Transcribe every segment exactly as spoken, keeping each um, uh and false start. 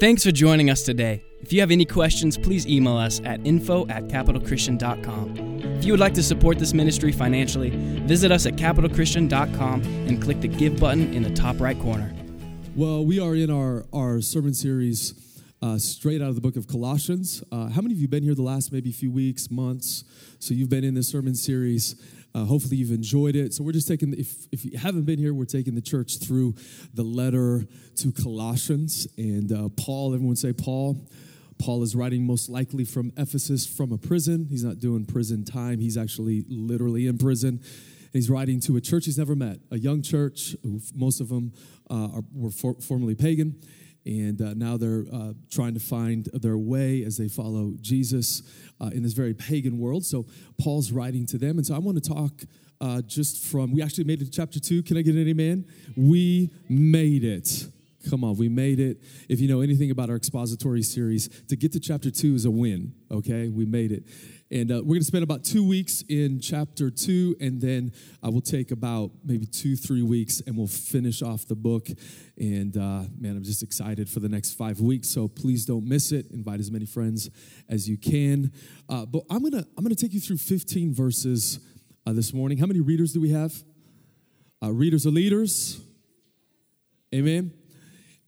Thanks for joining us today. If you have any questions, please email us at info at capital christian dot com. If you would like to support this ministry financially, visit us at capital christian dot com and click the Give button in the top right corner. Well, we are in our, our sermon series uh, straight out of the book of Colossians. Uh, how many of you have been here the last maybe few weeks, months? So you've been in this sermon series. Uh, hopefully you've enjoyed it. So we're just taking, if, if you haven't been here, we're taking the church through the letter to Colossians. And uh, Paul, everyone say Paul. Paul is writing most likely from Ephesus from a prison. He's not doing prison time. He's actually literally in prison. And he's writing to a church he's never met, a young church. Most of them uh, are, were for, formerly pagan. And uh, now they're uh, trying to find their way as they follow Jesus uh, in this very pagan world. So Paul's writing to them. And so I want to talk uh, just from, we actually made it to chapter two. Can I get an amen? We made it. Come on, we made it. If you know anything about our expository series, to get to chapter two is a win, okay? We made it. And uh, we're going to spend about two weeks in chapter two, and then I will take about maybe two, three weeks, and we'll finish off the book. And, uh, man, I'm just excited for the next five weeks, so please don't miss it. Invite as many friends as you can. Uh, but I'm going to I'm gonna take you through fifteen verses uh, this morning. How many readers do we have? Uh, readers are leaders. Amen.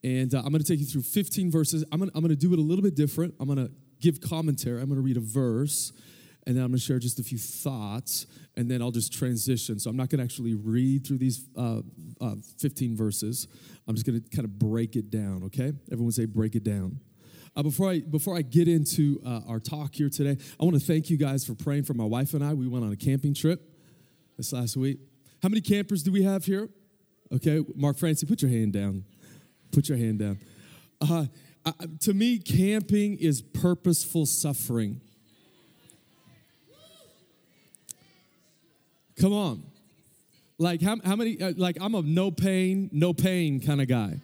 And uh, I'm going to take you through fifteen verses. I'm going I'm to do it a little bit different. I'm going to give commentary. I'm going to read a verse, and then I'm going to share just a few thoughts, and then I'll just transition. So I'm not going to actually read through these uh, uh, fifteen verses. I'm just going to kind of break it down, okay? Everyone say break it down. Uh, before I before I get into uh, our talk here today, I want to thank you guys for praying for my wife and I. We went on a camping trip this last week. How many campers do we have here? Okay, Mark Francis, put your hand down. Put your hand down. Uh, I, to me, camping is purposeful suffering. Come on. Like, how, how many, uh, like, I'm a no pain, no pain kind of guy.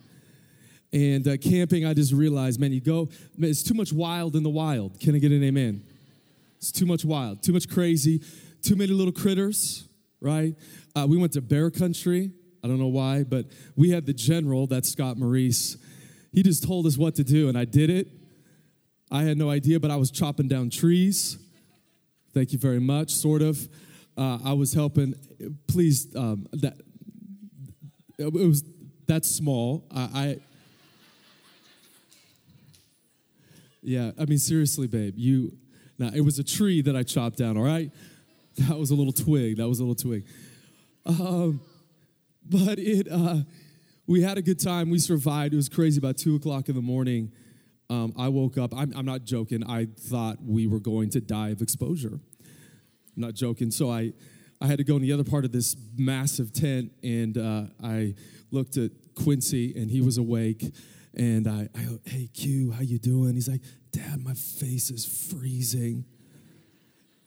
And uh, camping, I just realized, man, you go, man, it's too much wild in the wild. Can I get an amen? It's too much wild, too much crazy, too many little critters, right? Uh, we went to bear country. I don't know why, but we had the general, that's Scott Maurice. He just told us what to do, and I did it. I had no idea, but I was chopping down trees. Thank you very much, sort of. Uh, I was helping. Please, um, that it was that's small. I, I yeah. I mean, seriously, babe. You now it was a tree that I chopped down. All right, that was a little twig. That was a little twig. Um. But it, uh, we had a good time. We survived. It was crazy. About two o'clock in the morning, um, I woke up. I'm, I'm not joking. I thought we were going to die of exposure. I'm not joking. So I, I had to go in the other part of this massive tent, and uh, I looked at Quincy, and he was awake. And I, I go, hey, Q, how you doing? He's like, Dad, my face is freezing.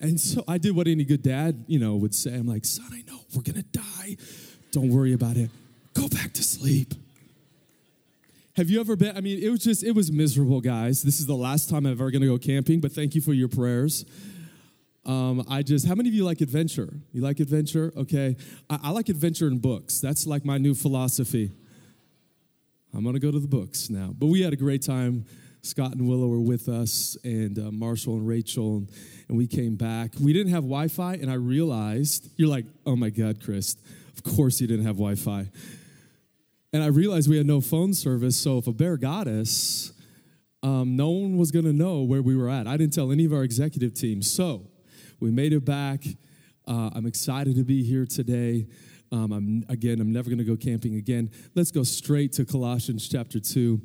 And so I did what any good dad, you know, would say. I'm like, son, I know we're going to die. Don't worry about it. Go back to sleep. Have you ever been? I mean, it was just, it was miserable, guys. This is the last time I'm ever going to go camping, but thank you for your prayers. Um, I just, how many of you like adventure? You like adventure? Okay. I, I like adventure in books. That's like my new philosophy. I'm going to go to the books now. But we had a great time. Scott and Willow were with us, and uh, Marshall and Rachel, and, and we came back. We didn't have Wi-Fi, and I realized, you're like, oh my God, Chris. Of course you didn't have Wi-Fi. And I realized we had no phone service, so if a bear got us, um, no one was going to know where we were at. I didn't tell any of our executive team. So we made it back. Uh, I'm excited to be here today. Um, I'm again, I'm never going to go camping again. Let's go straight to Colossians chapter two.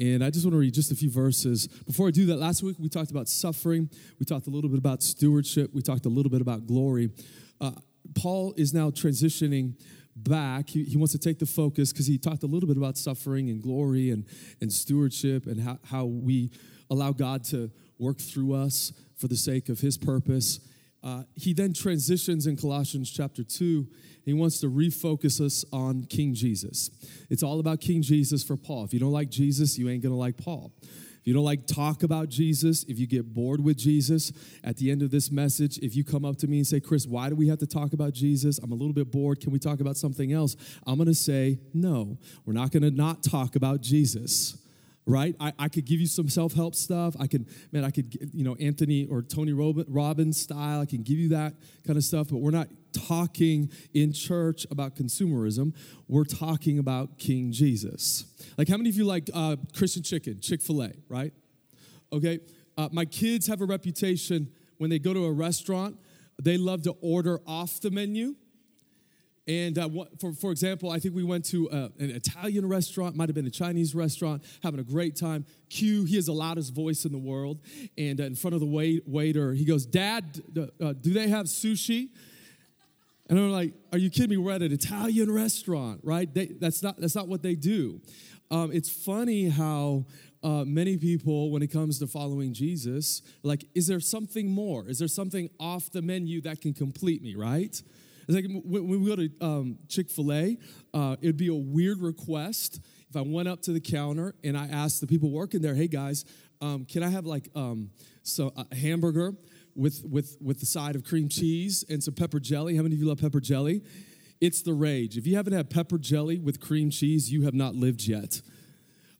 And I just want to read just a few verses. Before I do that, last week we talked about suffering. We talked a little bit about stewardship. We talked a little bit about glory. Uh, Paul is now transitioning back. He, he wants to take the focus because he talked a little bit about suffering and glory and, and stewardship and how, how we allow God to work through us for the sake of his purpose. Uh, he then transitions in Colossians chapter two. He wants to refocus us on King Jesus. It's all about King Jesus for Paul. If you don't like Jesus, you ain't going to like Paul. If you don't like talk about Jesus, if you get bored with Jesus, at the end of this message, if you come up to me and say, Chris, why do we have to talk about Jesus? I'm a little bit bored. Can we talk about something else? I'm going to say, no, we're not going to not talk about Jesus, right? I, I could give you some self-help stuff. I could, man, I could, you know, Anthony or Tony Robbins style. I can give you that kind of stuff, but we're not talking in church about consumerism. We're talking about King Jesus. Like, how many of you like uh, Christian chicken, Chick-fil-A, right? Okay, uh, my kids have a reputation when they go to a restaurant, they love to order off the menu. And uh, for for example, I think we went to uh, an Italian restaurant, might have been a Chinese restaurant, having a great time. Q, he has the loudest voice in the world. And uh, in front of the wait, waiter, he goes, Dad, uh, do they have sushi? And I'm like, are you kidding me? We're at an Italian restaurant, right? They, that's not that's not what they do. Um, it's funny how uh, many people, when it comes to following Jesus, like, is there something more? Is there something off the menu that can complete me, right? It's like when we go to um, Chick-fil-A, uh, it'd be a weird request if I went up to the counter and I asked the people working there, hey, guys, um, can I have, like, um, so a hamburger with with with the side of cream cheese and some pepper jelly? How many of you love pepper jelly? It's the rage. If you haven't had pepper jelly with cream cheese, you have not lived yet.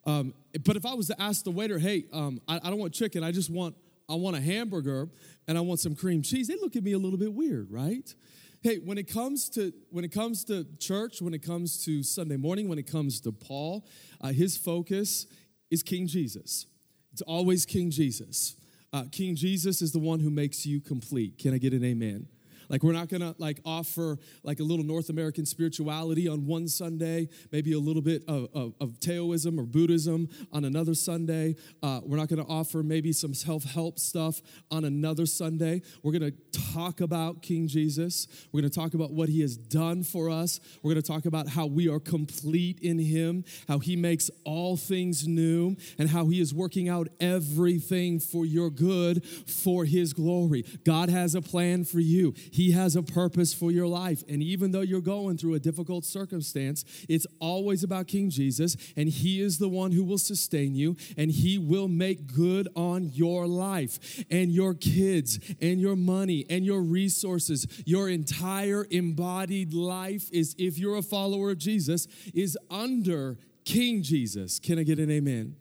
Um, but if I was to ask the waiter, hey, um, I, I don't want chicken. I just want I want a hamburger and I want some cream cheese, they look at me a little bit weird, right? Hey, when it comes to when it comes to church, when it comes to Sunday morning, when it comes to Paul, uh, his focus is King Jesus. It's always King Jesus. Uh, King Jesus is the one who makes you complete. Can I get an amen? Like, we're not gonna like offer like a little North American spirituality on one Sunday, maybe a little bit of, of, of Taoism or Buddhism on another Sunday. Uh, we're not gonna offer maybe some self-help stuff on another Sunday. We're gonna talk about King Jesus. We're gonna talk about what he has done for us. We're gonna talk about how we are complete in him, how he makes all things new, and how he is working out everything for your good, for his glory. God has a plan for you. He has a purpose for your life. And even though you're going through a difficult circumstance, it's always about King Jesus, and he is the one who will sustain you, and he will make good on your life and your kids and your money and your resources. Your entire embodied life is, if you're a follower of Jesus, is under King Jesus. Can I get an amen?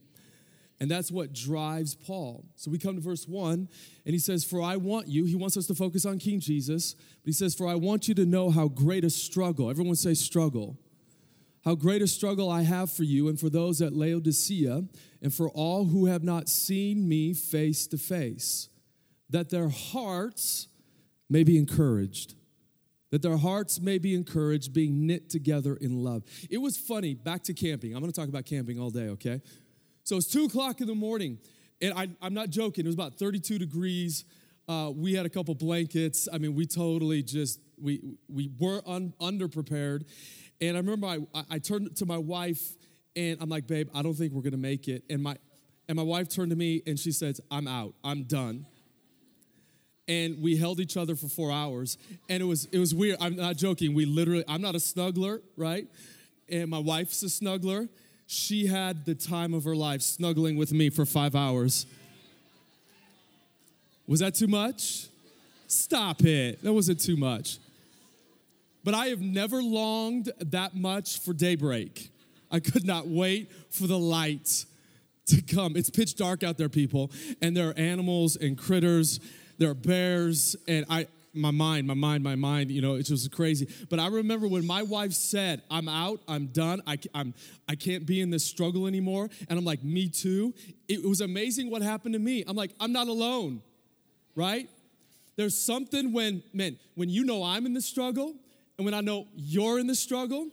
And that's what drives Paul. So we come to verse one, and he says, for I want you, he wants us to focus on King Jesus, but he says, for I want you to know how great a struggle, everyone say struggle, how great a struggle I have for you and for those at Laodicea and for all who have not seen me face to face, that their hearts may be encouraged. That their hearts may be encouraged, being knit together in love. It was funny, back to camping. I'm going to talk about camping all day, okay? So it's two o'clock in the morning, and I, I'm not joking. It was about thirty-two degrees. Uh, we had a couple blankets. I mean, we totally just, we we were un, underprepared. And I remember I, I turned to my wife, and I'm like, babe, I don't think we're going to make it. And my, and my wife turned to me, and she says, I'm out. I'm done. And we held each other for four hours. And it was it was weird. I'm not joking. We literally, I'm not a snuggler, right? And my wife's a snuggler. She had the time of her life snuggling with me for five hours. Was that too much? Stop it. That wasn't too much. But I have never longed that much for daybreak. I could not wait for the light to come. It's pitch dark out there, people, and there are animals and critters. There are bears, and I, my mind, my mind, my mind, you know, it was crazy. But I remember when my wife said, I'm out, I'm done, I, I'm, I can't be in this struggle anymore. And I'm like, me too. It was amazing what happened to me. I'm like, I'm not alone, right? There's something when, man, when you know I'm in the struggle and when I know you're in the struggle,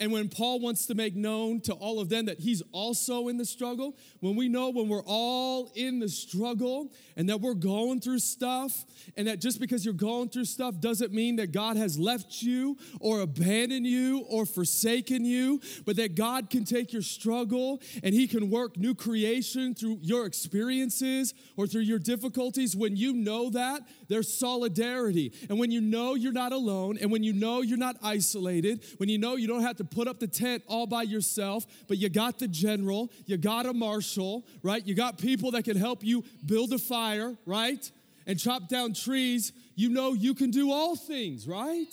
and when Paul wants to make known to all of them that he's also in the struggle, when we know when we're all in the struggle and that we're going through stuff, and that just because you're going through stuff doesn't mean that God has left you or abandoned you or forsaken you, but that God can take your struggle and he can work new creation through your experiences or through your difficulties. When you know that, there's solidarity. And when you know you're not alone, and when you know you're not isolated, when you know you don't have to put up the tent all by yourself, but you got the general, you got a marshal, right? You got people that can help you build a fire, right? And chop down trees. You know you can do all things, right?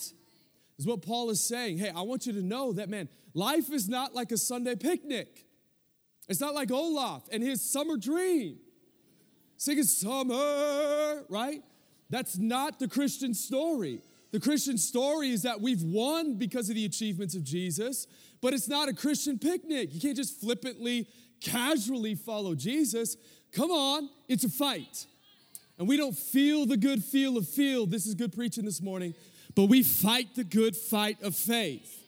Is what Paul is saying. Hey, I want you to know that, man, life is not like a Sunday picnic. It's not like Olaf and his summer dream. Singing summer, right? That's not the Christian story. The Christian story is that we've won because of the achievements of Jesus, but it's not a Christian picnic. You can't just flippantly, casually follow Jesus. Come on, it's a fight. And we don't feel the good feel of feel. This is good preaching this morning. But we fight the good fight of faith.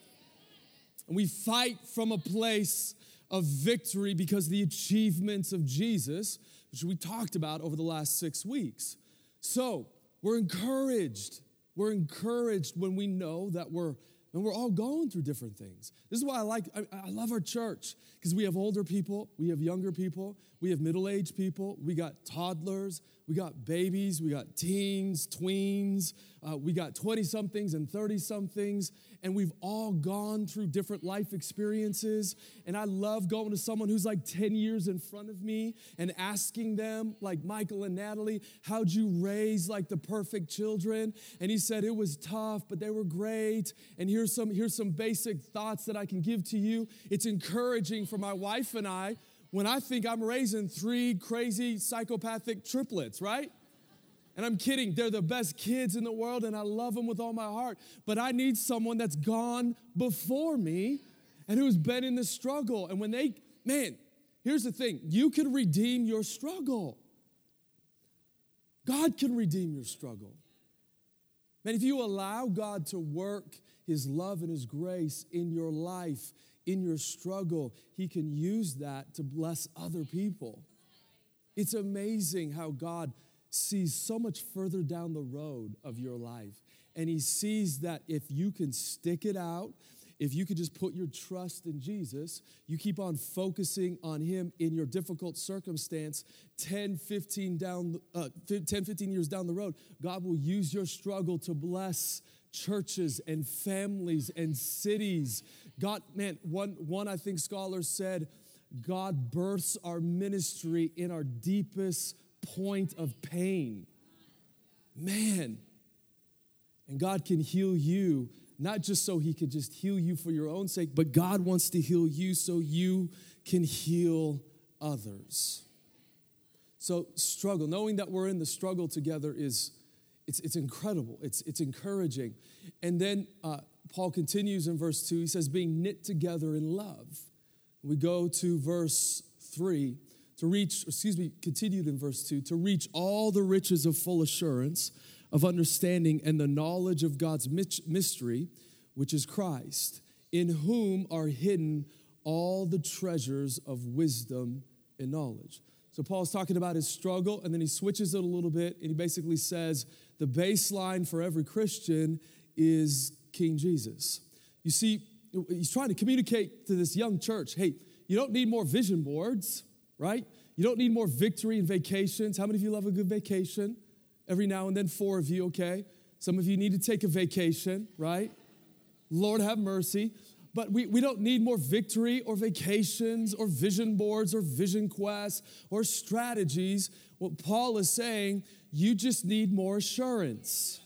And we fight from a place of victory because of the achievements of Jesus, which we talked about over the last six weeks. So we're encouraged. We're encouraged when we know that we're, and we're all going through different things. This is why I like, I, I love our church, because we have older people, we have younger people, we have middle-aged people, we got toddlers, we got babies, we got teens, tweens, uh, we got twenty-somethings and thirty-somethings, and we've all gone through different life experiences, and I love going to someone who's like ten years in front of me and asking them, like Michael and Natalie, how'd you raise like the perfect children? And he said, it was tough, but they were great, and here's some, here's some basic thoughts that I can give to you. It's encouraging for my wife and I when I think I'm raising three crazy psychopathic triplets, right? And I'm kidding, they're the best kids in the world and I love them with all my heart. But I need someone that's gone before me and who's been in the struggle. And when they, man, here's the thing, you can redeem your struggle. God can redeem your struggle. Man, if you allow God to work his love and his grace in your life, in your struggle, he can use that to bless other people. It's amazing how God sees so much further down the road of your life. And he sees that if you can stick it out, if you could just put your trust in Jesus, you keep on focusing on him in your difficult circumstance, ten, fifteen, down, uh, ten, fifteen years down the road, God will use your struggle to bless churches and families and cities. God, man, one, one I think scholar said, God births our ministry in our deepest point of pain. Man. And God can heal you, not just so he can just heal you for your own sake, but God wants to heal you so you can heal others. So struggle, knowing that we're in the struggle together is, it's it's incredible. It's it's encouraging. And then uh, Paul continues in verse two. He says, being knit together in love. We go to verse three. To reach, excuse me, continued in verse two, to reach all the riches of full assurance of understanding and the knowledge of God's mystery, which is Christ, in whom are hidden all the treasures of wisdom and knowledge. So Paul's talking about his struggle, and then he switches it a little bit, and he basically says the baseline for every Christian is King Jesus. You see, he's trying to communicate to this young church, hey, you don't need more vision boards, right? You don't need more victory and vacations. How many of you love a good vacation? Every now and then, four of you, okay? Some of you need to take a vacation, right? Lord have mercy. But we, we don't need more victory or vacations or vision boards or vision quests or strategies. What Paul is saying, you just need more assurance.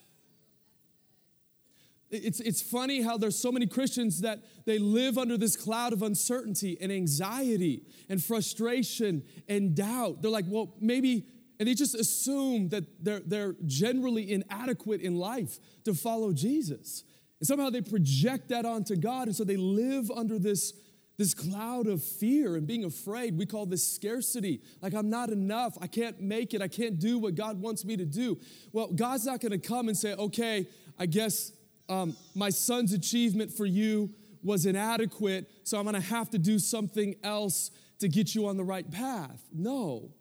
It's, it's funny how there's so many Christians that they live under this cloud of uncertainty and anxiety and frustration and doubt. They're like, well, maybe, and they just assume that they're, they're generally inadequate in life to follow Jesus. And somehow they project that onto God, and so they live under this, this cloud of fear and being afraid. We call this scarcity. Like, I'm not enough. I can't make it. I can't do what God wants me to do. Well, God's not going to come and say, okay, I guess... Um, my son's achievement for you was inadequate, so I'm going to have to do something else to get you on the right path. No.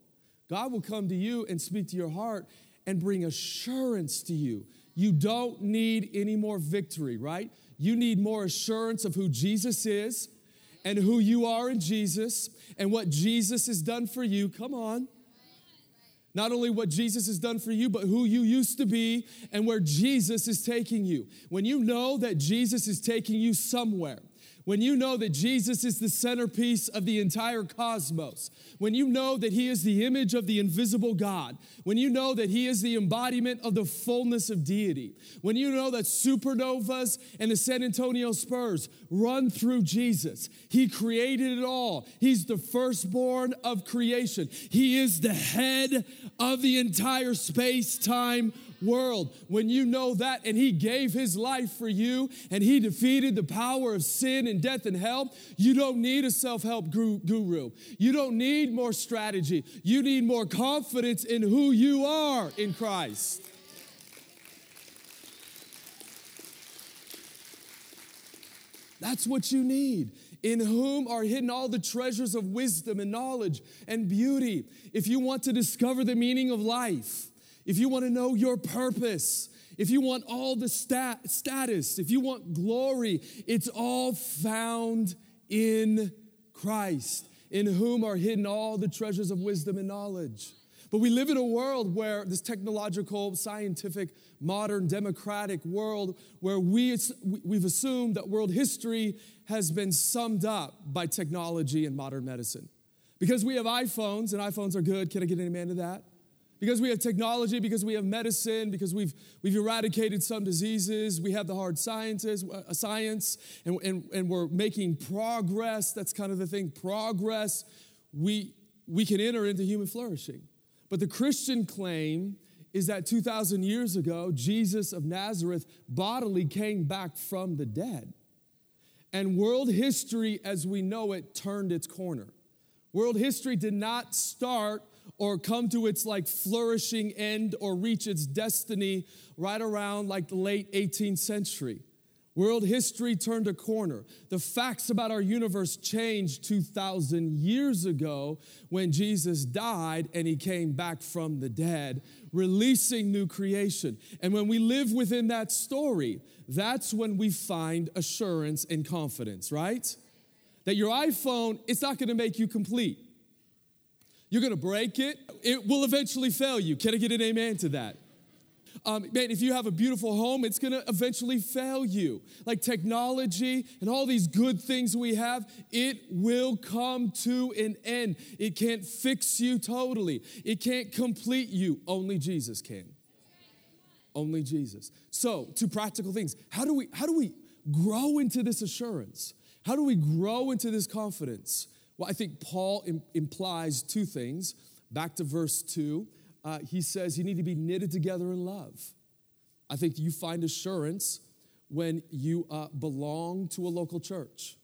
God will come to you and speak to your heart and bring assurance to you. You don't need any more victory, right? You need more assurance of who Jesus is and who you are in Jesus and what Jesus has done for you. Come on. Not only what Jesus has done for you, but who you used to be and where Jesus is taking you. When you know that Jesus is taking you somewhere, When you know that Jesus is the centerpiece of the entire cosmos, when you know that he is the image of the invisible God, when you know that he is the embodiment of the fullness of deity, when you know that supernovas and the San Antonio Spurs run through Jesus, he created it all. He's the firstborn of creation. He is the head of the entire space-time world. When you know that, and he gave his life for you, and he defeated the power of sin and death and hell, you don't need a self-help guru. You don't need more strategy. You need more confidence in who you are in Christ. That's what you need. In whom are hidden all the treasures of wisdom and knowledge and beauty. If you want to discover the meaning of life, if you want to know your purpose, if you want all the stat- status, if you want glory, it's all found in Christ, in whom are hidden all the treasures of wisdom and knowledge. But we live in a world where this technological, scientific, modern, democratic world where we we've assumed that world history has been summed up by technology and modern medicine. Because we have iPhones, and iPhones are good. Can I get any man to that? Because we have technology, because we have medicine, because we've we've eradicated some diseases, we have the hard sciences, uh, science, and, and, and we're making progress. That's kind of the thing, progress. We, we can enter into human flourishing. But the Christian claim is that two thousand years ago, Jesus of Nazareth bodily came back from the dead. And world history as we know it turned its corner. World history did not start or come to its like flourishing end or reach its destiny right around like the late eighteenth century. World history turned a corner. The facts about our universe changed two thousand years ago when Jesus died and he came back from the dead, releasing new creation. And when we live within that story, that's when we find assurance and confidence, right? That your iPhone, it's not going to make you complete. You're going to break it. It will eventually fail you. Can I get an amen to that? Um, man, if you have a beautiful home, it's going to eventually fail you. Like technology and all these good things we have, it will come to an end. It can't fix you totally. It can't complete you. Only Jesus can. Only Jesus. So, two practical things. How do we, how do we grow into this assurance? How do we grow into this confidence? Well, I think Paul im- implies two things. Back to verse two, uh, he says you need to be knitted together in love. I think you find assurance when you uh, belong to a local church.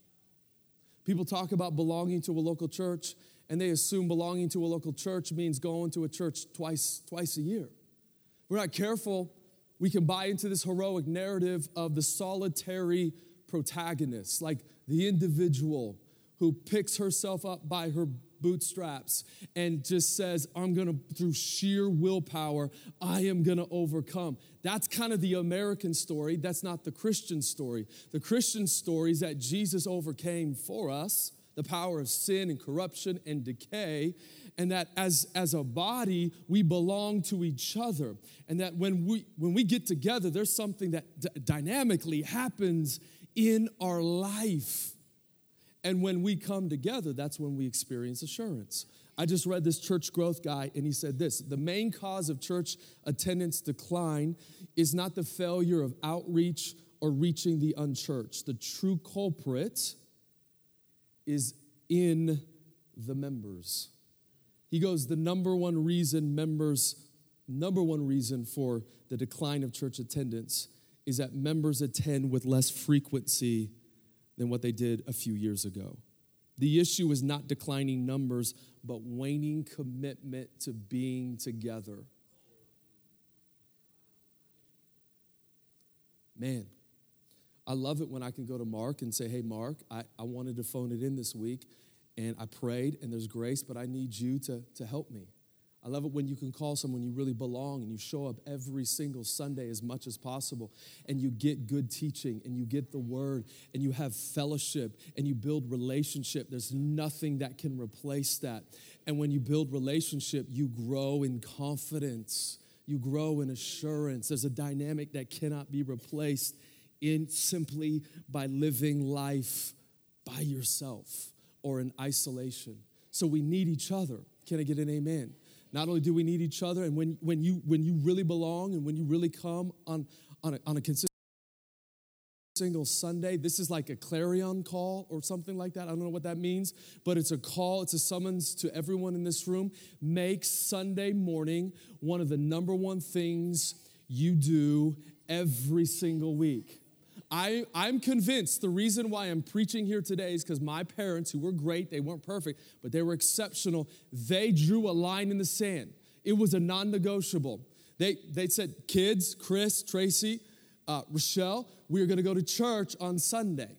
People talk about belonging to a local church, and they assume belonging to a local church means going to a church twice, twice a year. If we're not careful, we can buy into this heroic narrative of the solitary protagonist, like the individual who picks herself up by her bootstraps and just says, I'm going to, through sheer willpower, I am going to overcome. That's kind of the American story. That's not the Christian story. The Christian story is that Jesus overcame for us the power of sin and corruption and decay, and that as, as a body, we belong to each other, and that when we when we get together, there's something that d- dynamically happens in our life. And when we come together, that's when we experience assurance. I just read this church growth guy, and he said this: the main cause of church attendance decline is not the failure of outreach or reaching the unchurched. The true culprit is in the members. He goes, the number one reason members, number one reason for the decline of church attendance is that members attend with less frequency than what they did a few years ago. The issue is not declining numbers, but waning commitment to being together. Man, I love it when I can go to Mark and say, hey, Mark, I, I wanted to phone it in this week, and I prayed, and there's grace, but I need you to, to help me. I love it when you can call someone you really belong and you show up every single Sunday as much as possible and you get good teaching and you get the word and you have fellowship and you build relationship. There's nothing that can replace that. And when you build relationship, you grow in confidence. You grow in assurance. There's a dynamic that cannot be replaced in simply by living life by yourself or in isolation. So we need each other. Can I get an amen? Not only do we need each other, and when, when you when you really belong and when you really come on, on a, on a consistent single Sunday, this is like a clarion call or something like that. I don't know what that means, but it's a call. It's a summons to everyone in this room. Make Sunday morning one of the number one things you do every single week. I, I'm convinced the reason why I'm preaching here today is because my parents, who were great, they weren't perfect, but they were exceptional. They drew a line in the sand. It was a non-negotiable. They, they said, kids, Chris, Tracy, Uh, Rochelle, we are going to go to church on Sunday.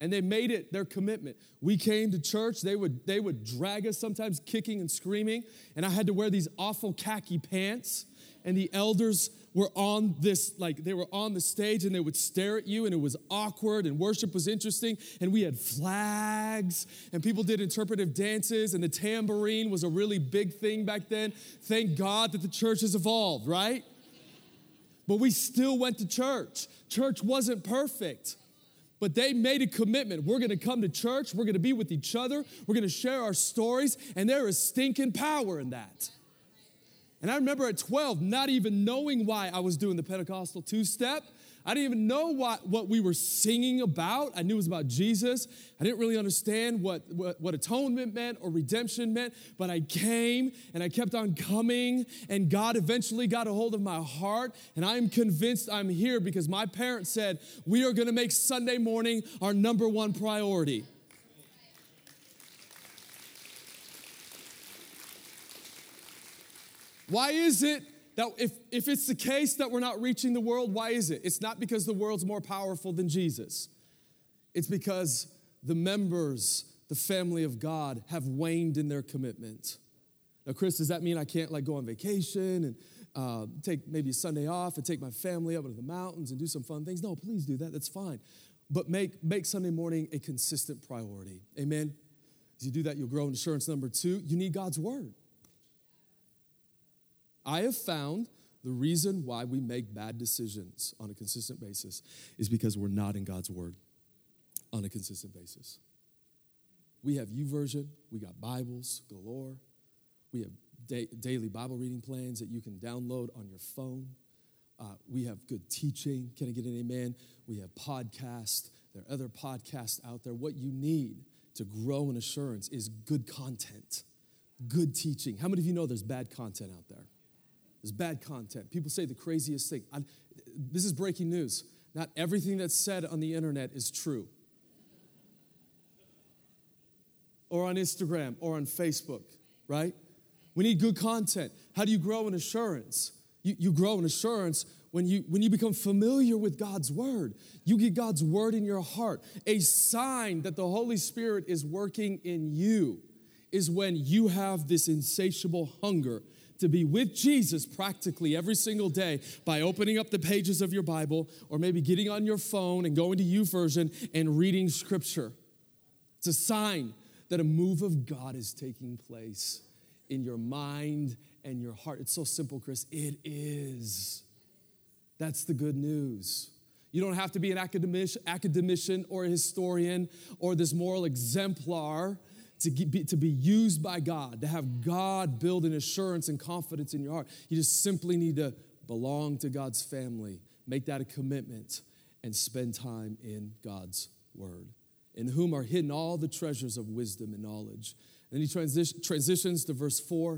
And they made it their commitment. We came to church. They would they would drag us sometimes kicking and screaming. And I had to wear these awful khaki pants. And the elders were on this, like they were on the stage and they would stare at you and it was awkward and worship was interesting. And we had flags and people did interpretive dances and the tambourine was a really big thing back then. Thank God that the church has evolved, right? But we still went to church. Church wasn't perfect, but they made a commitment. We're going to come to church. We're going to be with each other. We're going to share our stories, and there is stinking power in that. And I remember at twelve, not even knowing why I was doing the Pentecostal two-step. I didn't even know what, what we were singing about. I knew it was about Jesus. I didn't really understand what, what, what atonement meant or redemption meant, but I came and I kept on coming, and God eventually got a hold of my heart, and I am convinced I'm here because my parents said, we are going to make Sunday morning our number one priority. Why is it? Now, if, if it's the case that we're not reaching the world, why is it? It's not because the world's more powerful than Jesus. It's because the members, the family of God, have waned in their commitment. Now, Chris, does that mean I can't like go on vacation and uh, take maybe a Sunday off and take my family up into the mountains and do some fun things? No, please do that. That's fine. But make, make Sunday morning a consistent priority. Amen? As you do that, you'll grow in assurance. Number two, you need God's word. I have found the reason why we make bad decisions on a consistent basis is because we're not in God's word on a consistent basis. We have YouVersion. We got Bibles galore. We have da- daily Bible reading plans that you can download on your phone. Uh, we have good teaching. Can I get an amen? We have podcasts. There are other podcasts out there. What you need to grow in assurance is good content, good teaching. How many of you know there's bad content out there? There's bad content. People say the craziest thing. I, this is breaking news. Not everything that's said on the internet is true. Or on Instagram or on Facebook, right? We need good content. How do you grow in assurance? You, you grow in assurance when you when you become familiar with God's word. You get God's word in your heart. A sign that the Holy Spirit is working in you is when you have this insatiable hunger to be with Jesus practically every single day by opening up the pages of your Bible or maybe getting on your phone and going to YouVersion and reading Scripture. It's a sign that a move of God is taking place in your mind and your heart. It's so simple, Chris. It is. That's the good news. You don't have to be an academic, academician or a historian or this moral exemplar To be, to be used by God, to have God build an assurance and confidence in your heart. You just simply need to belong to God's family, make that a commitment, and spend time in God's word, in whom are hidden all the treasures of wisdom and knowledge. And then he transi- transitions to verse four,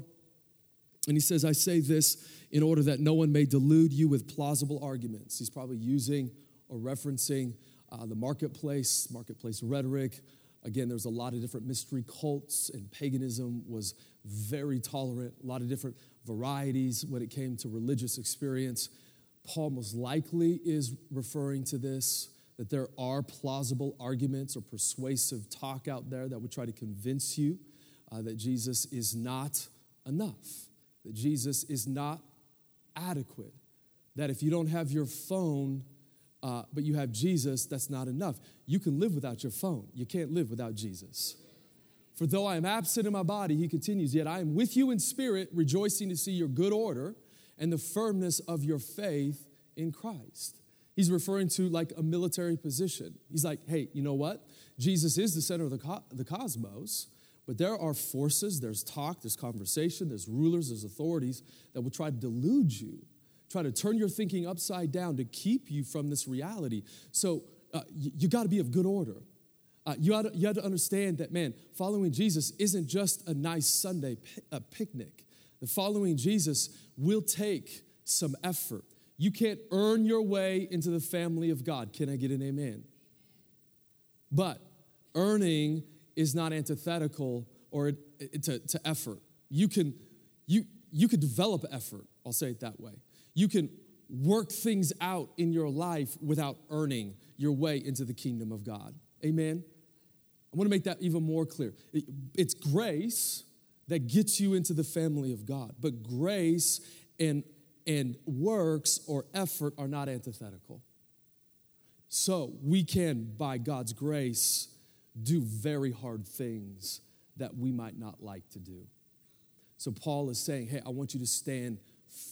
and he says, I say this in order that no one may delude you with plausible arguments. He's probably using or referencing uh, the marketplace, marketplace rhetoric. Again, there's a lot of different mystery cults, and paganism was very tolerant, a lot of different varieties when it came to religious experience. Paul most likely is referring to this, that there are plausible arguments or persuasive talk out there that would try to convince you uh, that Jesus is not enough, that Jesus is not adequate, that if you don't have your phone, Uh, but you have Jesus, that's not enough. You can live without your phone. You can't live without Jesus. For though I am absent in my body, he continues, yet I am with you in spirit, rejoicing to see your good order and the firmness of your faith in Christ. He's referring to like a military position. He's like, hey, you know what? Jesus is the center of the, co- the cosmos, but there are forces, there's talk, there's conversation, there's rulers, there's authorities that will try to delude you, try to turn your thinking upside down to keep you from this reality. So uh, you, you got to be of good order. Uh, you ought to, you ought to understand that, man, following Jesus isn't just a nice Sunday pi- a picnic. The following Jesus will take some effort. You can't earn your way into the family of God. Can I get an amen? But earning is not antithetical or it, it, to, to effort. You can you you can develop effort. I'll say it that way. You can work things out in your life without earning your way into the kingdom of God. Amen? I want to make that even more clear. It, it's grace that gets you into the family of God, but grace and And works or effort are not antithetical. So we can, by God's grace, do very hard things that we might not like to do. So Paul is saying, hey, I want you to stand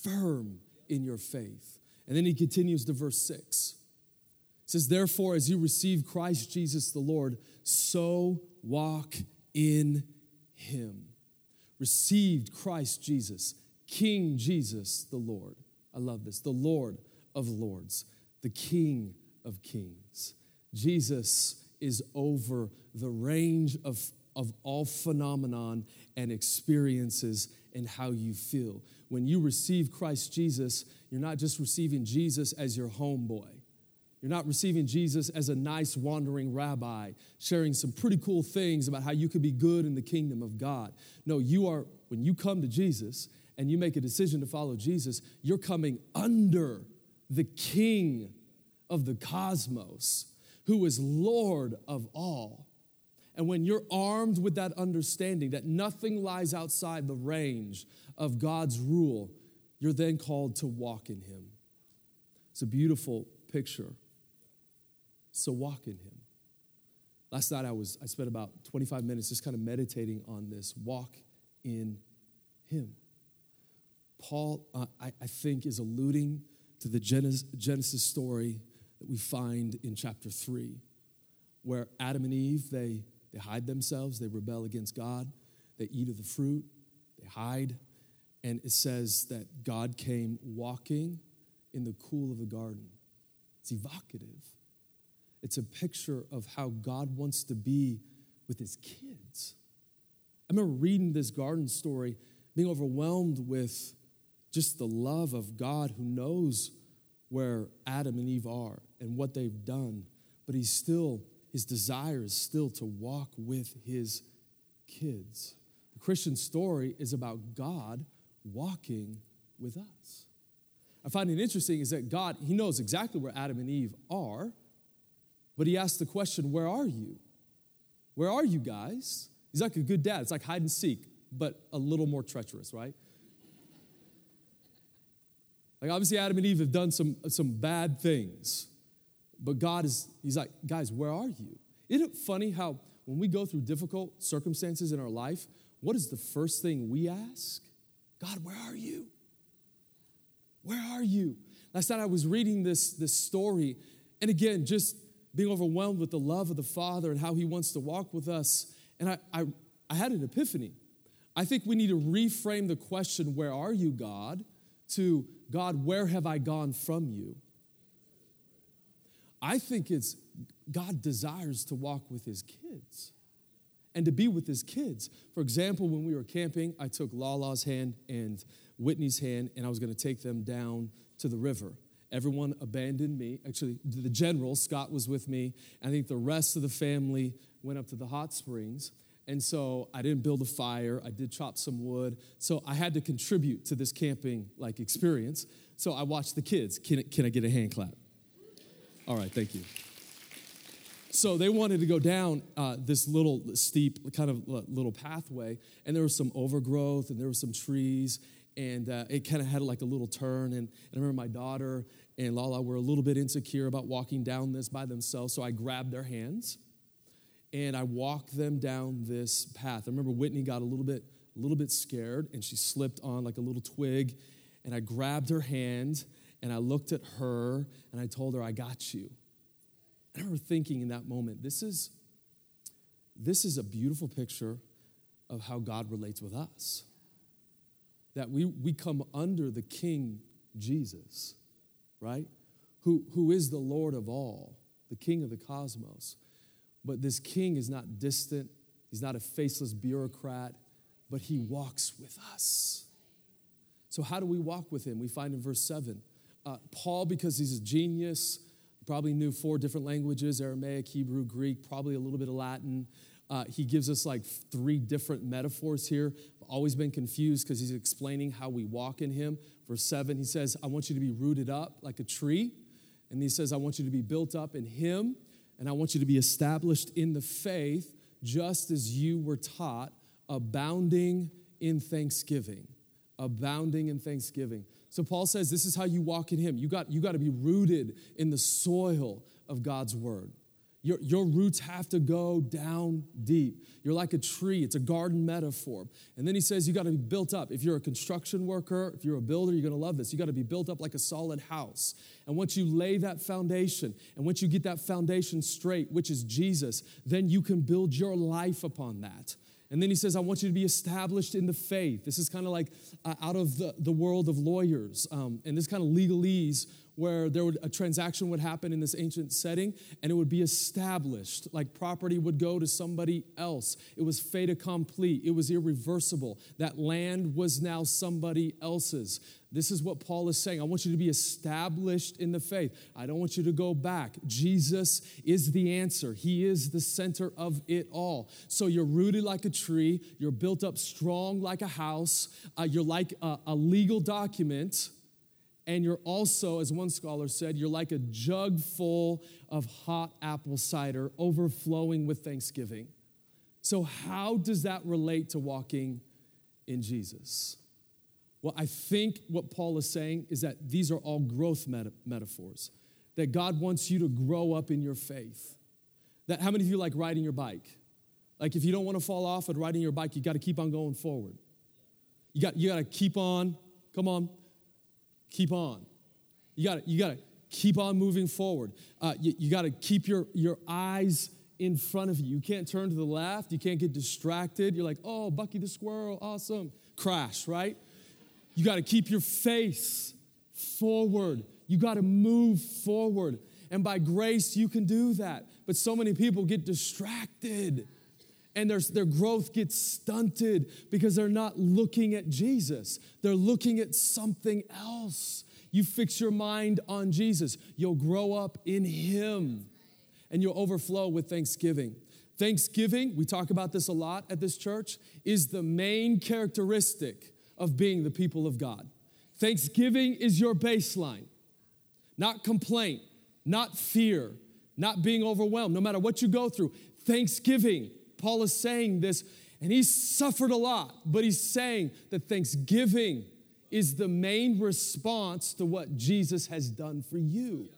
firm in your faith. And then he continues to verse six. It says, therefore, as you receive Christ Jesus the Lord, so walk in him. Received Christ Jesus, King Jesus, the Lord. I love this. The Lord of lords, the King of kings. Jesus is over the range of, of all phenomenon and experiences and how you feel. When you receive Christ Jesus, you're not just receiving Jesus as your homeboy. You're not receiving Jesus as a nice wandering rabbi, sharing some pretty cool things about how you could be good in the kingdom of God. No, you are, when you come to Jesus, and you make a decision to follow Jesus, you're coming under the King of the cosmos, who is Lord of all. And when you're armed with that understanding that nothing lies outside the range of God's rule, you're then called to walk in him. It's a beautiful picture. So walk in him. Last night I was I spent about twenty-five minutes just kind of meditating on this. Walk in him. Paul, uh, I, I think, is alluding to the Genesis, Genesis story that we find in chapter three, where Adam and Eve, they, they hide themselves, they rebel against God, they eat of the fruit, they hide, and it says that God came walking in the cool of the garden. It's evocative. It's a picture of how God wants to be with his kids. I remember reading this garden story, being overwhelmed with just the love of God, who knows where Adam and Eve are and what they've done, but he's still, his desire is still to walk with his kids. The Christian story is about God walking with us. I find it interesting is that God, he knows exactly where Adam and Eve are, but he asks the question, where are you? Where are you guys? He's like a good dad. It's like hide and seek, but a little more treacherous, right? Like, obviously, Adam and Eve have done some, some bad things. But God is, he's like, guys, where are you? Isn't it funny how when we go through difficult circumstances in our life, what is the first thing we ask? God, where are you? Where are you? Last night I was reading this, this story, and again, just being overwhelmed with the love of the Father and how he wants to walk with us. And I, I, I had an epiphany. I think we need to reframe the question, where are you, God, to God, where have I gone from you? I think it's God desires to walk with his kids and to be with his kids. For example, when we were camping, I took Lala's hand and Whitney's hand, and I was going to take them down to the river. Everyone abandoned me. Actually, the general, Scott, was with me. I think the rest of the family went up to the hot springs. And so I didn't build a fire. I did chop some wood. So I had to contribute to this camping like experience. So I watched the kids. Can, can I get a hand clap? All right, thank you. So they wanted to go down uh, this little steep kind of little pathway, and there was some overgrowth, and there were some trees, and uh, it kind of had like a little turn. And, and I remember my daughter and Lala were a little bit insecure about walking down this by themselves, so I grabbed their hands. And I walked them down this path. I remember Whitney got a little bit, a little bit scared, and she slipped on like a little twig. And I grabbed her hand, And I looked at her and I told her, I got you. I remember thinking in that moment, this is, this is a beautiful picture of how God relates with us. That we, we come under the King Jesus, right? Who, who is the Lord of all, the King of the cosmos. But this King is not distant. He's not a faceless bureaucrat, but he walks with us. So how do we walk with him? We find in verse seven. Uh, Paul, because he's a genius, probably knew four different languages, Aramaic, Hebrew, Greek, probably a little bit of Latin. Uh, he gives us like three different metaphors here. I've always been confused because he's explaining how we walk in him. Verse seven, he says, I want you to be rooted up like a tree. And he says, I want you to be built up in him. And I want you to be established in the faith, just as you were taught, abounding in thanksgiving. Abounding in thanksgiving. So Paul says this is how you walk in him. You got, you got to be rooted in the soil of God's word. Your, your roots have to go down deep. You're like a tree. It's a garden metaphor. And then he says you got to be built up. If you're a construction worker, if you're a builder, you're going to love this. You got to be built up like a solid house. And once you lay that foundation, and once you get that foundation straight, which is Jesus, then you can build your life upon that. And then he says, I want you to be established in the faith. This is kind of like uh, out of the, the world of lawyers um, and this kind of legalese where there would, a transaction would happen in this ancient setting and it would be established, like property would go to somebody else. It was fait accompli. It was irreversible. That land was now somebody else's. This is what Paul is saying. I want you to be established in the faith. I don't want you to go back. Jesus is the answer. He is the center of it all. So you're rooted like a tree. You're built up strong like a house. Uh, you're like a, a legal document. And you're also, as one scholar said, you're like a jug full of hot apple cider overflowing with thanksgiving. So how does that relate to walking in Jesus? Well, I think what Paul is saying is that these are all growth meta- metaphors, that God wants you to grow up in your faith. That how many of you like riding your bike? Like if you don't want to fall off at riding your bike, you got to keep on going forward. You got you got to keep on, come on, keep on. You got you got to keep on moving forward. Uh, you you got to keep your, your eyes in front of you. You can't turn to the left. You can't get distracted. You're like, oh, Bucky the squirrel, awesome. Crash, right? You got to keep your face forward. You got to move forward. And by grace, you can do that. But so many people get distracted. And their, their growth gets stunted because they're not looking at Jesus. They're looking at something else. You fix your mind on Jesus. You'll grow up in him. And you'll overflow with thanksgiving. Thanksgiving, we talk about this a lot at this church, is the main characteristic of being the people of God. Thanksgiving is your baseline. Not complaint, not fear, not being overwhelmed. No matter what you go through, thanksgiving. Paul is saying this, and he suffered a lot, but he's saying that thanksgiving is the main response to what Jesus has done for you.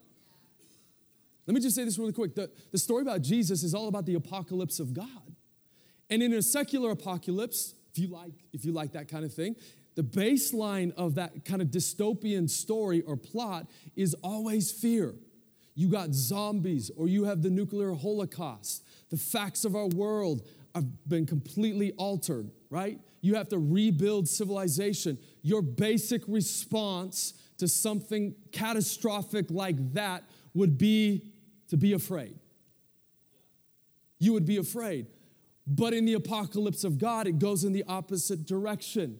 Let me just say this really quick. The, the story about Jesus is all about the apocalypse of God. And in a secular apocalypse, if you like, if you like that kind of thing, the baseline of that kind of dystopian story or plot is always fear. You got zombies, or you have the nuclear holocaust. The facts of our world have been completely altered, right? You have to rebuild civilization. Your basic response to something catastrophic like that would be to be afraid. You would be afraid. But in the apocalypse of God, it goes in the opposite direction.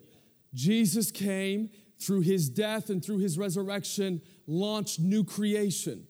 Jesus came through his death and through his resurrection, launched new creation.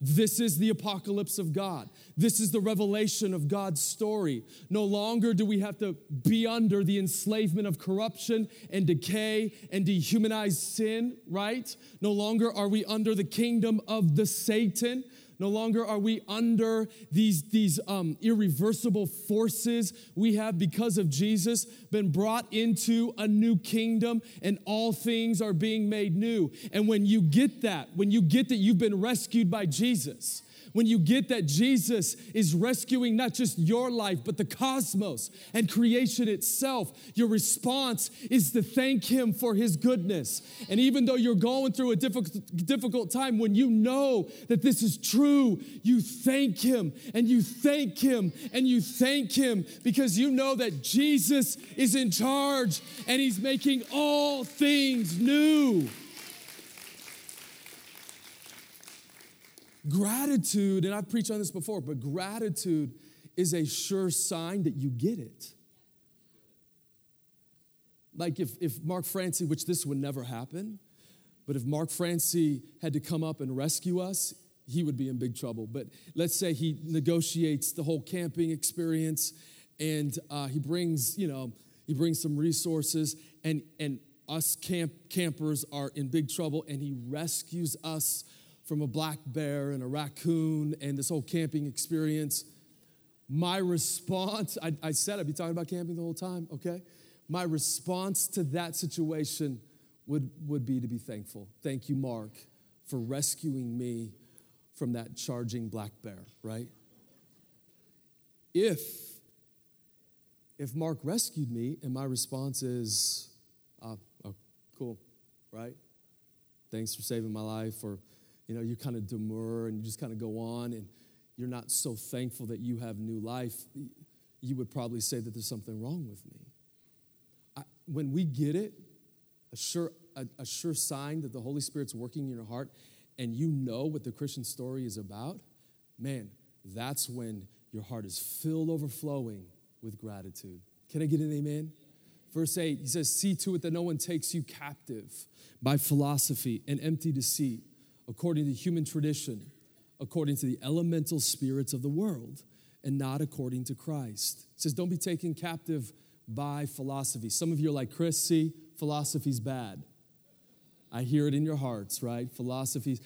This is the apocalypse of God. This is the revelation of God's story. No longer do we have to be under the enslavement of corruption and decay and dehumanized sin, right? No longer are we under the kingdom of the Satan. No longer are we under these, these um, irreversible forces. We have, because of Jesus, been brought into a new kingdom, and all things are being made new. And when you get that, when you get that you've been rescued by Jesus, when you get that Jesus is rescuing not just your life, but the cosmos and creation itself, your response is to thank him for his goodness. And even though you're going through a difficult, difficult time, when you know that this is true, you thank him and you thank him and you thank him because you know that Jesus is in charge and he's making all things new. Gratitude, and I've preached on this before, but gratitude is a sure sign that you get it. Like if, if Mark Francis, which this would never happen, but if Mark Francis had to come up and rescue us, he would be in big trouble. But let's say he negotiates the whole camping experience, and uh, he brings, you know, he brings some resources, and and us camp campers are in big trouble, and he rescues us from a black bear and a raccoon and this whole camping experience. My response, I, I said I'd be talking about camping the whole time, okay? My response to that situation would, would be to be thankful. Thank you, Mark, for rescuing me from that charging black bear, right? If, if Mark rescued me and my response is, oh, oh cool, right? Thanks for saving my life, or you know, you kind of demur and you just kind of go on and you're not so thankful that you have new life, you would probably say that there's something wrong with me. I, when we get it, a sure, a, a sure sign that the Holy Spirit's working in your heart and you know what the Christian story is about, man, that's when your heart is filled overflowing with gratitude. Can I get an amen? Verse eight, he says, see to it that no one takes you captive by philosophy and empty deceit, according to human tradition, according to the elemental spirits of the world, and not according to Christ. It says, don't be taken captive by philosophy. Some of you are like, Chris, see, philosophy's bad. I hear it in your hearts, right? Philosophy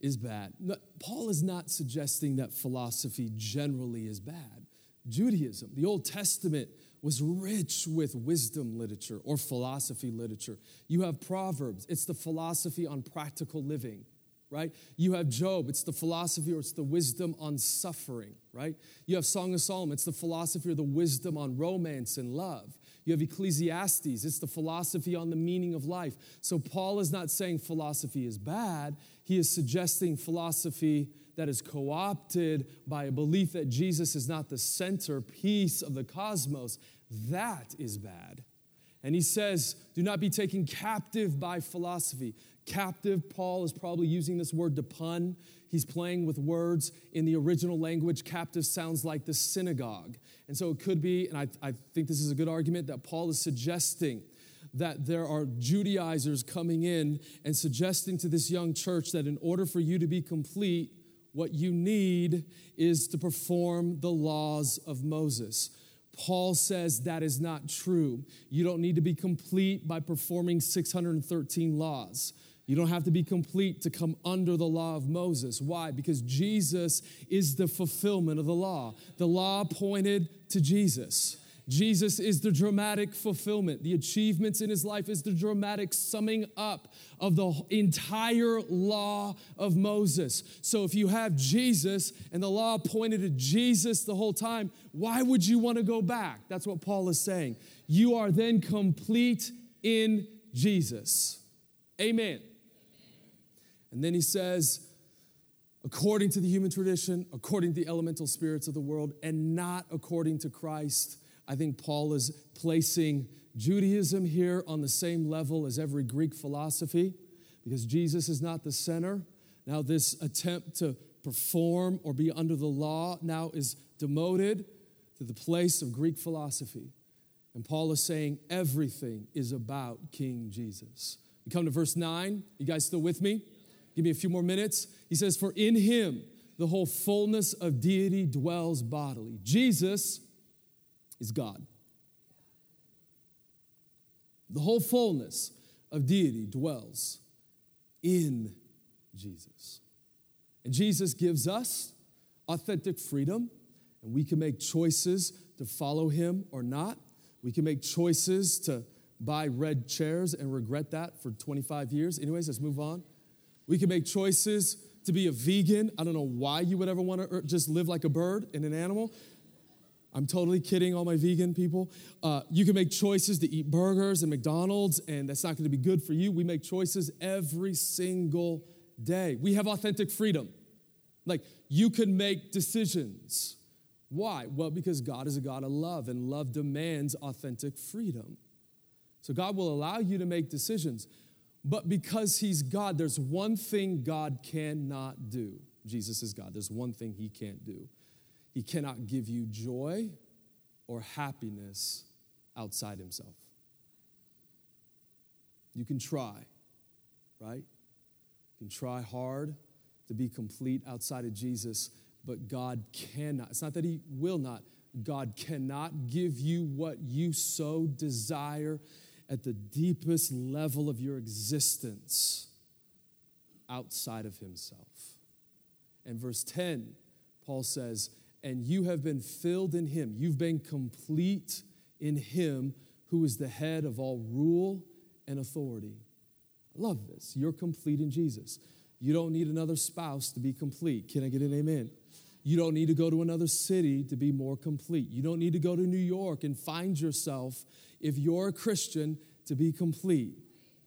is bad. No, Paul is not suggesting that philosophy generally is bad. Judaism, the Old Testament, was rich with wisdom literature or philosophy literature. You have Proverbs. It's the philosophy on practical living. Right? You have Job, it's the philosophy or it's the wisdom on suffering, right? You have Song of Solomon, it's the philosophy or the wisdom on romance and love. You have Ecclesiastes, it's the philosophy on the meaning of life. So Paul is not saying philosophy is bad. He is suggesting philosophy that is co-opted by a belief that Jesus is not the centerpiece of the cosmos. That is bad. And he says, do not be taken captive by philosophy. Captive, Paul is probably using this word to pun. He's playing with words. In the original language, captive sounds like the synagogue. And so it could be, and I, I think this is a good argument, that Paul is suggesting that there are Judaizers coming in and suggesting to this young church that in order for you to be complete, what you need is to perform the laws of Moses. Paul says that is not true. You don't need to be complete by performing six hundred thirteen laws. You don't have to be complete to come under the law of Moses. Why? Because Jesus is the fulfillment of the law. The law pointed to Jesus. Jesus is the dramatic fulfillment. The achievements in his life is the dramatic summing up of the entire law of Moses. So if you have Jesus and the law pointed to Jesus the whole time, why would you want to go back? That's what Paul is saying. You are then complete in Jesus. Amen. Amen. And then he says, according to the human tradition, according to the elemental spirits of the world, and not according to Christ. I think Paul is placing Judaism here on the same level as every Greek philosophy because Jesus is not the center. Now this attempt to perform or be under the law now is demoted to the place of Greek philosophy. And Paul is saying everything is about King Jesus. We come to verse nine. You guys still with me? Give me a few more minutes. He says, for in him the whole fullness of deity dwells bodily. Jesus is God. The whole fullness of deity dwells in Jesus. And Jesus gives us authentic freedom, and we can make choices to follow him or not. We can make choices to buy red chairs and regret that for twenty-five years. Anyways, let's move on. We can make choices to be a vegan. I don't know why you would ever want to just live like a bird and an animal. I'm totally kidding, all my vegan people. Uh, you can make choices to eat burgers and McDonald's, and that's not going to be good for you. We make choices every single day. We have authentic freedom. Like, you can make decisions. Why? Well, because God is a God of love, and love demands authentic freedom. So God will allow you to make decisions. But because he's God, there's one thing God cannot do. Jesus is God. There's one thing he can't do. He cannot give you joy or happiness outside himself. You can try, right? You can try hard to be complete outside of Jesus, but God cannot. It's not that he will not. God cannot give you what you so desire at the deepest level of your existence outside of himself. And verse ten, Paul says, and you have been filled in him. You've been complete in him who is the head of all rule and authority. I love this. You're complete in Jesus. You don't need another spouse to be complete. Can I get an amen? You don't need to go to another city to be more complete. You don't need to go to New York and find yourself, if you're a Christian, to be complete.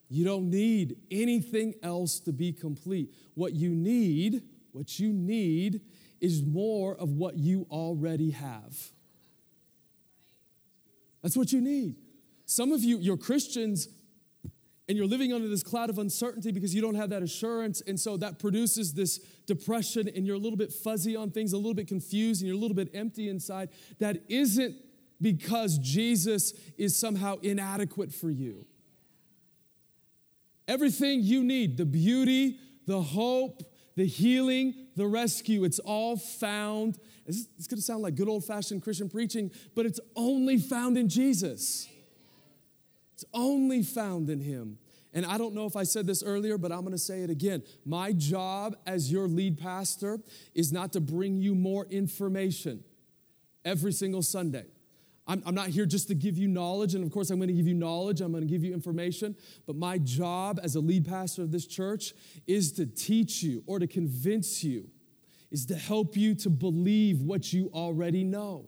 You don't need anything else to be complete. What you need, what you need is more of what you already have. That's what you need. Some of you, you're Christians, and you're living under this cloud of uncertainty because you don't have that assurance, and so that produces this depression, and you're a little bit fuzzy on things, a little bit confused, and you're a little bit empty inside. That isn't because Jesus is somehow inadequate for you. Everything you need, the beauty, the hope, the healing, the rescue, it's all found. It's going to sound like good old-fashioned Christian preaching, but it's only found in Jesus. It's only found in him. And I don't know if I said this earlier, but I'm going to say it again. My job as your lead pastor is not to bring you more information every single Sunday. I'm, I'm not here just to give you knowledge, and of course I'm going to give you knowledge, I'm going to give you information, but my job as a lead pastor of this church is to teach you or to convince you, is to help you to believe what you already know.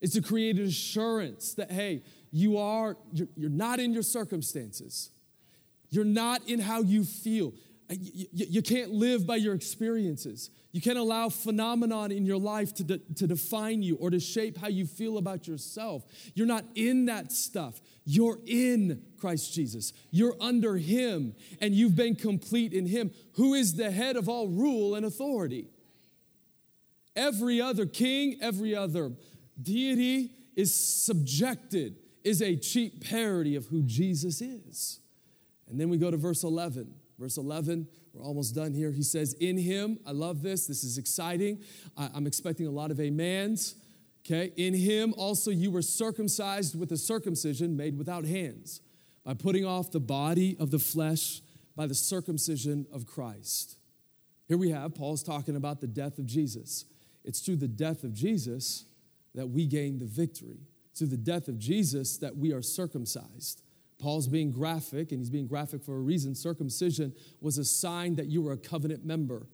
It's to create an assurance that, hey, You are, you're, you're not in your circumstances. You're not in how you feel. You, you, you can't live by your experiences. You can't allow phenomenon in your life to, de, to define you or to shape how you feel about yourself. You're not in that stuff. You're in Christ Jesus. You're under him, and you've been complete in him, who is the head of all rule and authority. Every other king, every other deity is subjected, is a cheap parody of who Jesus is. And then we go to verse eleven. Verse eleven, we're almost done here. He says, in him, I love this. This is exciting. I, I'm expecting a lot of amens. Okay, in him also you were circumcised with a circumcision made without hands, by putting off the body of the flesh by the circumcision of Christ. Here we have, Paul's talking about the death of Jesus. It's through the death of Jesus that we gain the victory. Through the death of Jesus that we are circumcised. Paul's being graphic, and he's being graphic for a reason. Circumcision was a sign that you were a covenant member.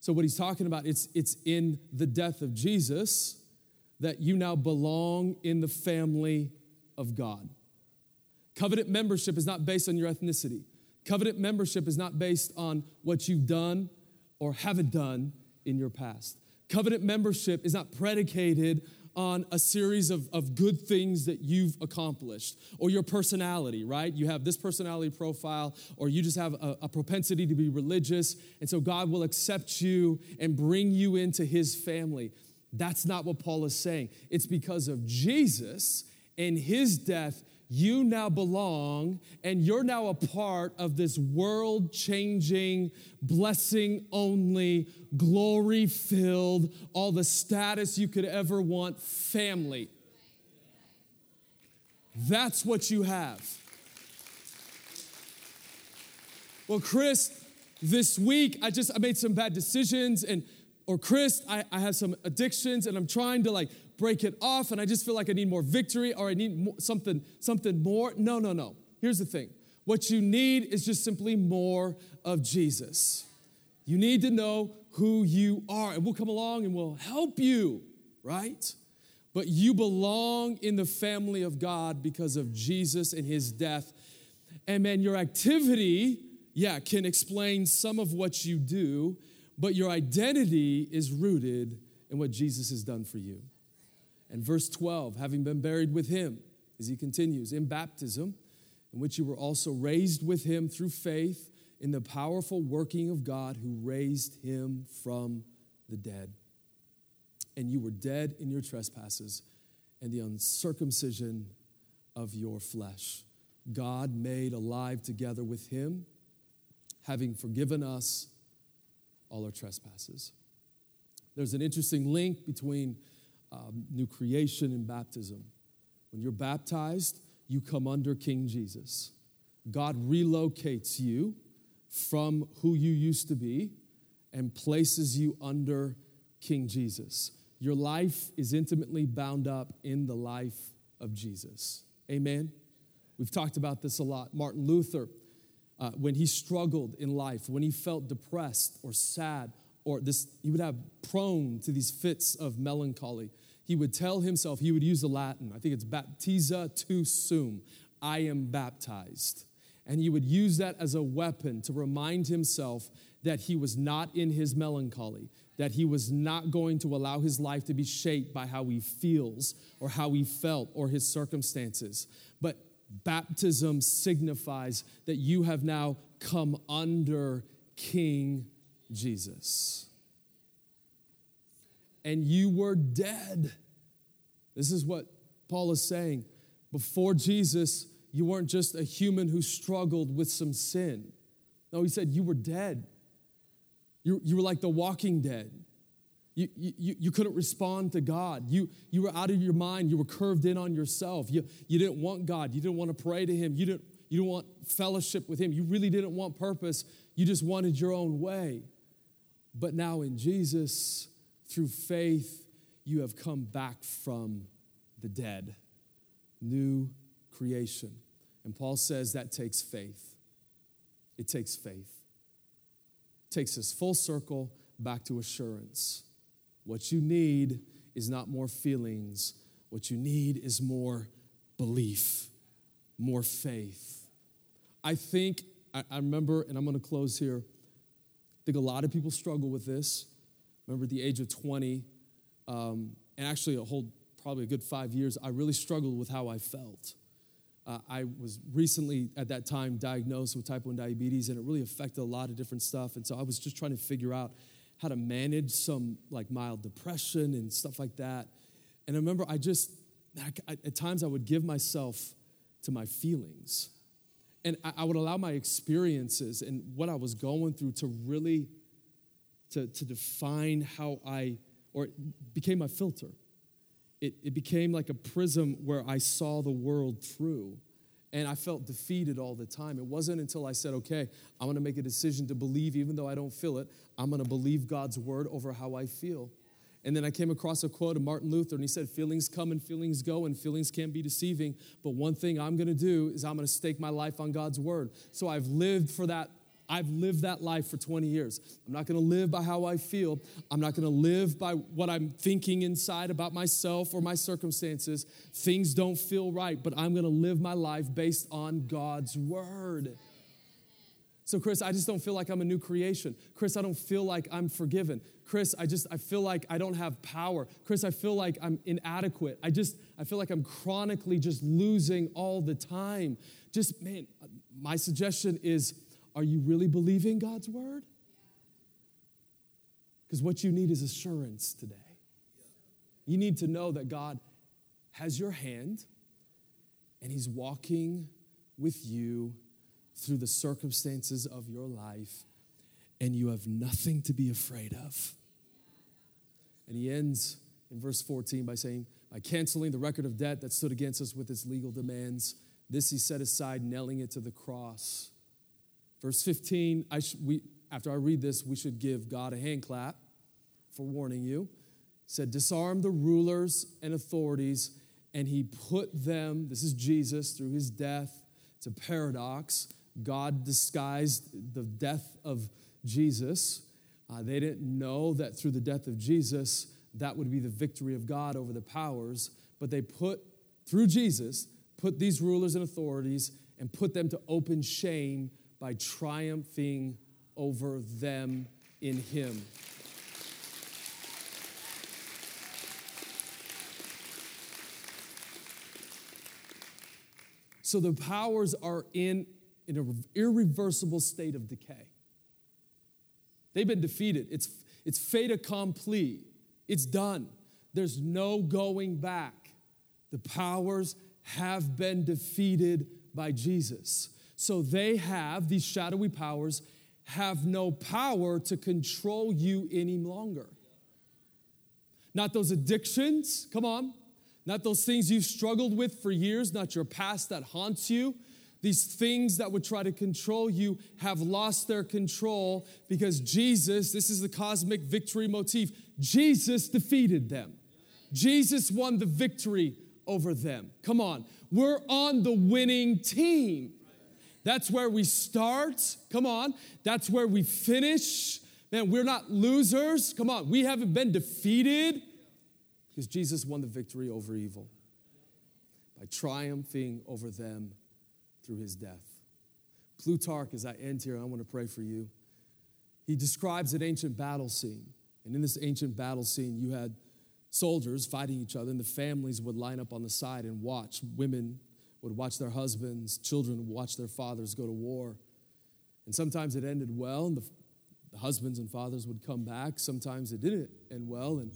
So what he's talking about, it's, it's in the death of Jesus that you now belong in the family of God. Covenant membership is not based on your ethnicity. Covenant membership is not based on what you've done or haven't done in your past. Covenant membership is not predicated on a series of, of good things that you've accomplished, or your personality, right? You have this personality profile, or you just have a, a propensity to be religious, and so God will accept you and bring you into his family. That's not what Paul is saying. It's because of Jesus and his death, you now belong, and you're now a part of this world-changing, blessing-only, glory-filled, all the status you could ever want family. That's what you have. Well, Chris, this week, I just I made some bad decisions, and or Chris, I, I have some addictions, and I'm trying to, like, break it off, and I just feel like I need more victory, or I need more, something, something more. No, no, no. Here's the thing. What you need is just simply more of Jesus. You need to know who you are, and we'll come along and we'll help you, right? But you belong in the family of God because of Jesus and his death. And man, your activity, yeah, can explain some of what you do, but your identity is rooted in what Jesus has done for you. And verse twelve, having been buried with him, as he continues, in baptism, in which you were also raised with him through faith in the powerful working of God who raised him from the dead. And you were dead in your trespasses and the uncircumcision of your flesh. God made alive together with him, having forgiven us all our trespasses. There's an interesting link between um, new creation and baptism. When you're baptized, you come under King Jesus. God relocates you from who you used to be and places you under King Jesus. Your life is intimately bound up in the life of Jesus. Amen? We've talked about this a lot. Martin Luther, uh, when he struggled in life, when he felt depressed or sad, or this, he would have prone to these fits of melancholy. He would tell himself, he would use the Latin, I think it's baptiza tu sum, I am baptized. And he would use that as a weapon to remind himself that he was not in his melancholy, that he was not going to allow his life to be shaped by how he feels or how he felt or his circumstances. But baptism signifies that you have now come under King Jesus. And you were dead. This is what Paul is saying. Before Jesus, you weren't just a human who struggled with some sin. No, he said you were dead. You, you were like the walking dead. You, you, you couldn't respond to God. You, you were out of your mind. You were curved in on yourself. You, you didn't want God. You didn't want to pray to him. You didn't, you didn't want fellowship with him. You really didn't want purpose. You just wanted your own way. But now in Jesus, through faith, you have come back from the dead. New creation. And Paul says that takes faith. It takes faith. It takes us full circle back to assurance. What you need is not more feelings. What you need is more belief, more faith. I think, I, I remember, and I'm going to close here, I think a lot of people struggle with this. I remember at the age of twenty, um, and actually a whole, probably a good five years, I really struggled with how I felt. Uh, I was recently, at that time, diagnosed with type one diabetes, and it really affected a lot of different stuff. And so I was just trying to figure out how to manage some, like, mild depression and stuff like that. And I remember I just, I, at times I would give myself to my feelings. And I, I would allow my experiences and what I was going through to really, to, to define how I, or it became my filter. It, it became like a prism where I saw the world through, and I felt defeated all the time. It wasn't until I said, okay, I'm going to make a decision to believe, even though I don't feel it, I'm going to believe God's word over how I feel. And then I came across a quote of Martin Luther, and he said, feelings come and feelings go, and feelings can be deceiving, but one thing I'm going to do is I'm going to stake my life on God's word. So I've lived for that I've lived that life for twenty years. I'm not going to live by how I feel. I'm not going to live by what I'm thinking inside about myself or my circumstances. Things don't feel right, but I'm going to live my life based on God's word. So, Chris, I just don't feel like I'm a new creation. Chris, I don't feel like I'm forgiven. Chris, I just, I feel like I don't have power. Chris, I feel like I'm inadequate. I just, I feel like I'm chronically just losing all the time. Just, man, my suggestion is, are you really believing God's word? Because what you need is assurance today. You need to know that God has your hand and he's walking with you through the circumstances of your life, and you have nothing to be afraid of. And he ends in verse fourteen by saying, by canceling the record of debt that stood against us with its legal demands, this he set aside, nailing it to the cross. Verse fifteen, I sh- we, after I read this, we should give God a hand clap for warning you. He said, disarm the rulers and authorities, and he put them, this is Jesus, through his death. It's a paradox. God disguised the death of Jesus Uh, they didn't know that through the death of Jesus, that would be the victory of God over the powers, but they put, through Jesus, put these rulers and authorities and put them to open shame by triumphing over them in him. So the powers are in an irreversible state of decay. They've been defeated. It's, it's fait accompli. It's done. There's no going back. The powers have been defeated by Jesus. So they have, these shadowy powers, have no power to control you any longer. Not those addictions, come on. Not those things you've struggled with for years, not your past that haunts you. These things that would try to control you have lost their control because Jesus, this is the cosmic victory motif, Jesus defeated them. Jesus won the victory over them. Come on. We're on the winning team. That's where we start. Come on. That's where we finish. Man, we're not losers. Come on. We haven't been defeated because Jesus won the victory over evil by triumphing over them through his death. Plutarch, as I end here, I want to pray for you. He describes an ancient battle scene. And in this ancient battle scene, you had soldiers fighting each other, and the families would line up on the side and watch. Women would watch their husbands. Children would watch their fathers go to war. And sometimes it ended well, and the, the husbands and fathers would come back. Sometimes it didn't end well, and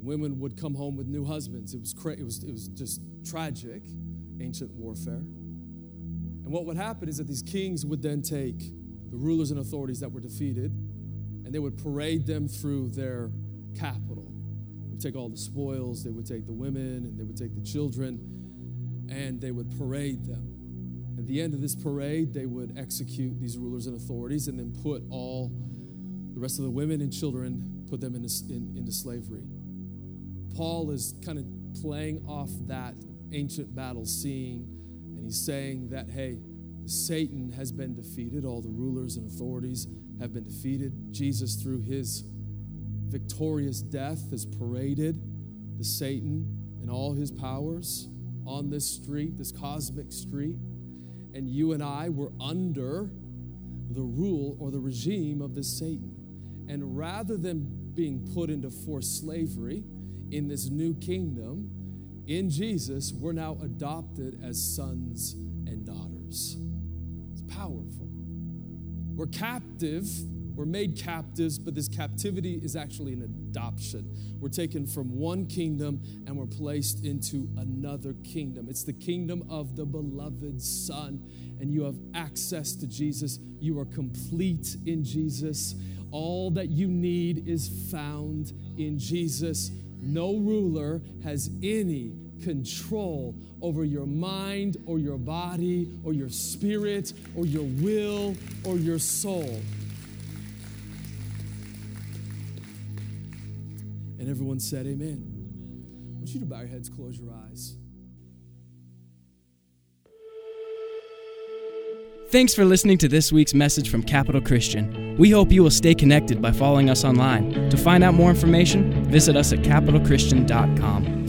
women would come home with new husbands. It was cra- It was, it was just tragic, ancient warfare. And what would happen is that these kings would then take the rulers and authorities that were defeated, and they would parade them through their capital. They would take all the spoils, they would take the women, and they would take the children, and they would parade them. At the end of this parade, they would execute these rulers and authorities and then put all the rest of the women and children, put them into, in, into slavery. Paul is kind of playing off that ancient battle scene. He's saying that, hey, Satan has been defeated. All the rulers and authorities have been defeated. Jesus, through his victorious death, has paraded the Satan and all his powers on this street, this cosmic street. And you and I were under the rule or the regime of this Satan. And rather than being put into forced slavery in this new kingdom, in Jesus, we're now adopted as sons and daughters. It's powerful. We're captive. We're made captives, but this captivity is actually an adoption. We're taken from one kingdom and we're placed into another kingdom. It's the kingdom of the beloved Son, and you have access to Jesus. You are complete in Jesus. All that you need is found in Jesus. No ruler has any control over your mind or your body or your spirit or your will or your soul. And everyone said amen. I want you to bow your heads, close your eyes. Thanks for listening to this week's message from Capital Christian. We hope you will stay connected by following us online. To find out more information, visit us at capital christian dot com.